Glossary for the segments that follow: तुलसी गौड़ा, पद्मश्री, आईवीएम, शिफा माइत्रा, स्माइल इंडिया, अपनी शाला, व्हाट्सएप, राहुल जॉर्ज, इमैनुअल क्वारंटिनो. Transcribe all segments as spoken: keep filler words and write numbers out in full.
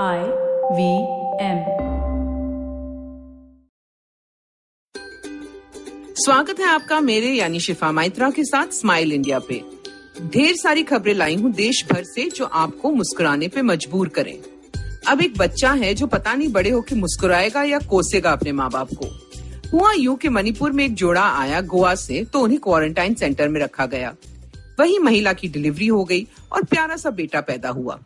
आई V M. स्वागत है आपका मेरे यानी शिफा माइत्रा के साथ स्माइल इंडिया पे। ढेर सारी खबरें लाई हूँ देश भर से जो आपको मुस्कुराने पे मजबूर करें। अब एक बच्चा है जो पता नहीं बड़े होके मुस्कुराएगा या कोसेगा अपने माँ बाप को। हुआ यूं कि मणिपुर में एक जोड़ा आया गोवा से, तो उन्हें क्वारंटाइन सेंटर में रखा गया। वही महिला की डिलीवरी हो गई और प्यारा सा बेटा पैदा हुआ।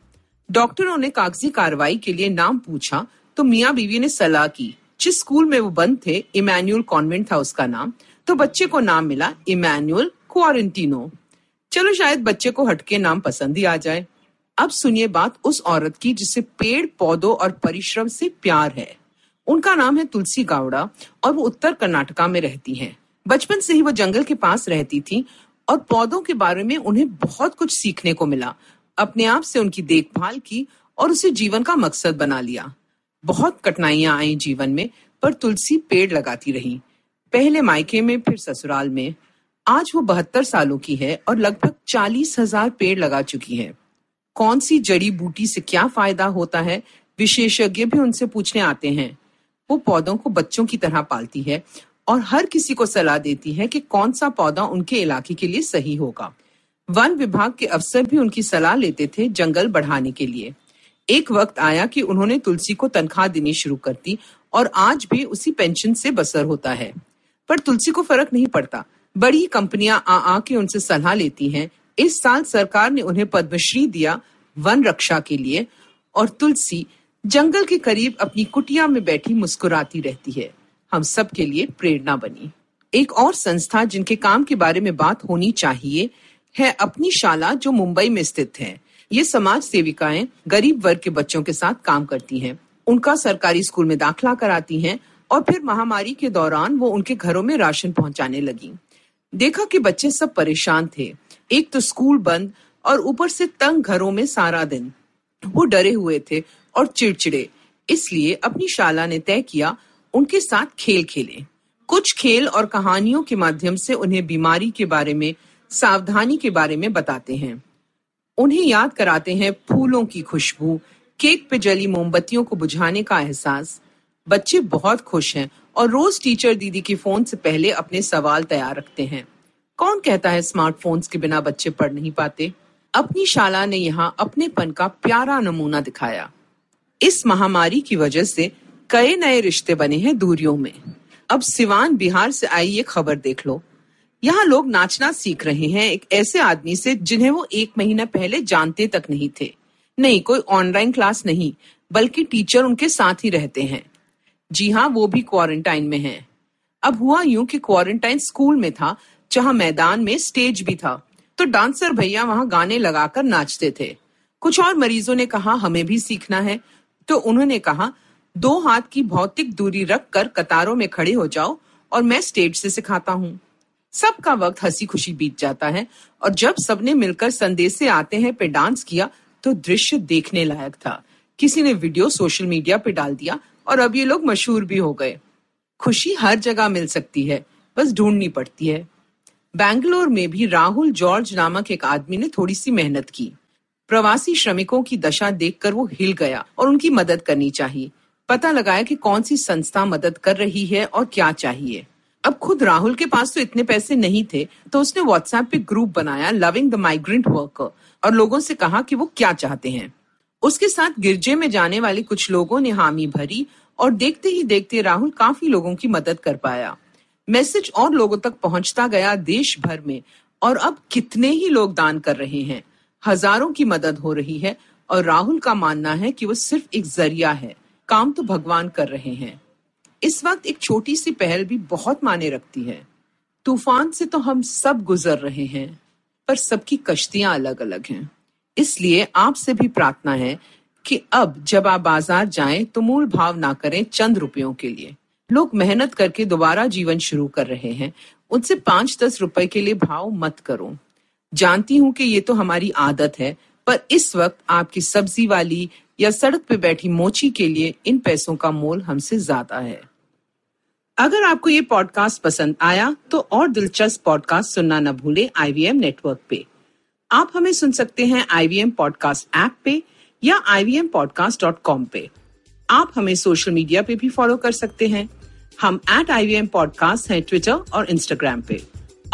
डॉक्टरों ने कागजी कार्रवाई के लिए नाम पूछा तो मियाँ बीवी ने सलाह की। जिस स्कूल में वो बंद थे, इमैनुअल कॉन्वेंट था उसका नाम, तो बच्चे को नाम मिला इमैनुअल क्वारंटिनो। चलो शायद बच्चे को हटके नाम पसंद ही आ जाए। अब सुनिए बात उस औरत की जिसे पेड़ पौधों और परिश्रम से प्यार है। उनका नाम है तुलसी गौड़ा और वो उत्तर कर्नाटका में रहती है। बचपन से ही वो जंगल के पास रहती थी और पौधों के बारे में उन्हें बहुत कुछ सीखने को मिला। अपने आप से उनकी देखभाल की और उसे जीवन का मकसद बना लिया। बहुत कठिनाइयां आई जीवन में, पर तुलसी पेड़ लगाती रही। पहले मायके में, फिर ससुराल में। आज वो बहत्तर सालों की है और लगभग चालीस हजार पेड़ लगा चुकी है। कौन सी जड़ी बूटी से क्या फायदा होता है, विशेषज्ञ भी उनसे पूछने आते हैं। वो पौधों को बच्चों की तरह पालती है और हर किसी को सलाह देती है कि कौन सा पौधा उनके इलाके के लिए सही होगा। वन विभाग के अफसर भी उनकी सलाह लेते थे जंगल बढ़ाने के लिए। एक वक्त आया कि उन्होंने तुलसी को तनख्वाह देनी शुरू कर दी और आज भी उसी पेंशन से बसर होता है। पर तुलसी को फर्क नहीं पड़ता। बड़ी कंपनियां आ आ के उनसे सलाह लेती हैं। इस साल सरकार ने उन्हें पद्मश्री दिया वन रक्षा के लिए, और तुलसी जंगल के करीब अपनी कुटिया में बैठी मुस्कुराती रहती है। हम सब के लिए प्रेरणा बनी। एक और संस्था जिनके काम के बारे में बात होनी चाहिए है अपनी शाला, जो मुंबई में स्थित है। ये समाज सेविकाएं गरीब वर्ग के बच्चों के साथ काम करती हैं। उनका सरकारी स्कूल में दाखिला कराती हैं और फिर महामारी के दौरान वो उनके घरों में राशन पहुंचाने लगी। देखा कि बच्चे सब परेशान थे, एक तो स्कूल बंद और ऊपर से तंग घरों में सारा दिन। वो डरे हुए थे और चिड़चिड़े, इसलिए अपनी शाला ने तय किया उनके साथ खेल खेले। कुछ खेल और कहानियों के माध्यम से उन्हें बीमारी के बारे में, सावधानी के बारे में बताते हैं। उन्हें याद कराते हैं फूलों की खुशबू, केक पे जली मोमबत्तियों को बुझाने का एहसास। बच्चे बहुत खुश हैं और रोज टीचर दीदी के फोन से पहले अपने सवाल तैयार रखते हैं। कौन कहता है स्मार्टफोन्स के बिना बच्चे पढ़ नहीं पाते। अपनी शाला ने यहाँ अपनेपन का प्यारा नमूना दिखाया। इस महामारी की वजह से कई नए रिश्ते बने हैं दूरियों में। अब सिवान बिहार से आई ये खबर देख लो। यहाँ लोग नाचना सीख रहे हैं एक ऐसे आदमी से जिन्हें वो एक महीना पहले जानते तक नहीं थे। नहीं कोई ऑनलाइन क्लास नहीं, बल्कि टीचर उनके साथ ही रहते हैं। जी हाँ, वो भी क्वारंटाइन में हैं। अब हुआ यूं कि क्वारंटाइन स्कूल में था, जहाँ मैदान में स्टेज भी था, तो डांसर भैया वहाँ गाने लगाकर नाचते थे। कुछ और मरीजों ने कहा हमें भी सीखना है, तो उन्होंने कहा दो हाथ की भौतिक दूरी रख कर कतारों में खड़े हो जाओ और मैं स्टेज से सिखाता हूँ। सबका वक्त हंसी खुशी बीत जाता है और जब सबने मिलकर संदेशे आते हैं पे डांस किया तो दृश्य देखने लायक था। किसी ने वीडियो सोशल मीडिया पे डाल दिया और अब ये लोग मशहूर भी हो गए। खुशी हर जगह मिल सकती है, बस ढूंढनी पड़ती है। बेंगलोर में भी राहुल जॉर्ज नामक एक आदमी ने थोड़ी सी मेहनत की। प्रवासी श्रमिकों की दशा देखकर वो हिल गया और उनकी मदद करनी चाहिए। पता लगाया कि कौन सी संस्था मदद कर रही है और क्या चाहिए। अब खुद राहुल के पास तो इतने पैसे नहीं थे, तो उसने व्हाट्सएप पे ग्रुप बनाया लविंग द माइग्रेंट वर्कर और लोगों से कहा कि वो क्या चाहते हैं। उसके साथ गिरजे में जाने वाले कुछ लोगों ने हामी भरी और देखते ही देखते राहुल काफी लोगों की मदद कर पाया। मैसेज और लोगों तक पहुंचता गया देश भर में और अब कितने ही लोग दान कर रहे हैं। हजारों की मदद हो रही है और राहुल का मानना है कि वो सिर्फ एक जरिया है, काम तो भगवान कर रहे हैं। इस वक्त एक छोटी सी पहल भी बहुत माने रखती है। तूफान से तो हम सब गुजर रहे हैं, पर सबकी कश्तियां अलग अलग हैं। इसलिए आपसे भी प्रार्थना है कि अब जब आप बाजार जाएं तो मूल भाव ना करें चंद रुपयों के लिए। लोग मेहनत करके दोबारा जीवन शुरू कर रहे हैं, उनसे पांच दस रुपए के लिए भाव मत करो। जानती हूं कि ये तो हमारी आदत है, पर इस वक्त आपकी सब्जी वाली या सड़क पे बैठी मोची के लिए इन पैसों का मोल हमसे ज्यादा है। अगर आपको ये पॉडकास्ट पसंद आया तो और दिलचस्प पॉडकास्ट सुनना न भूलें आई वी एम नेटवर्क पे। आप हमें सुन सकते हैं I V M podcast app पे या I V M podcast dot com पे। आप हमें सोशल मीडिया पे भी फॉलो कर सकते हैं। हम एट आईवीएम पॉडकास्ट है ट्विटर और इंस्टाग्राम पे।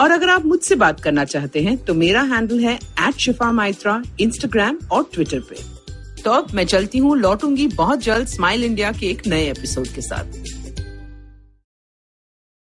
और अगर आप मुझसे बात करना चाहते हैं तो मेरा हैंडल है एट शिफा माइत्रा इंस्टाग्राम और ट्विटर पे। तो अब मैं चलती हूँ, लौटूंगी बहुत जल्द स्माइल इंडिया के एक नए एपिसोड के साथ।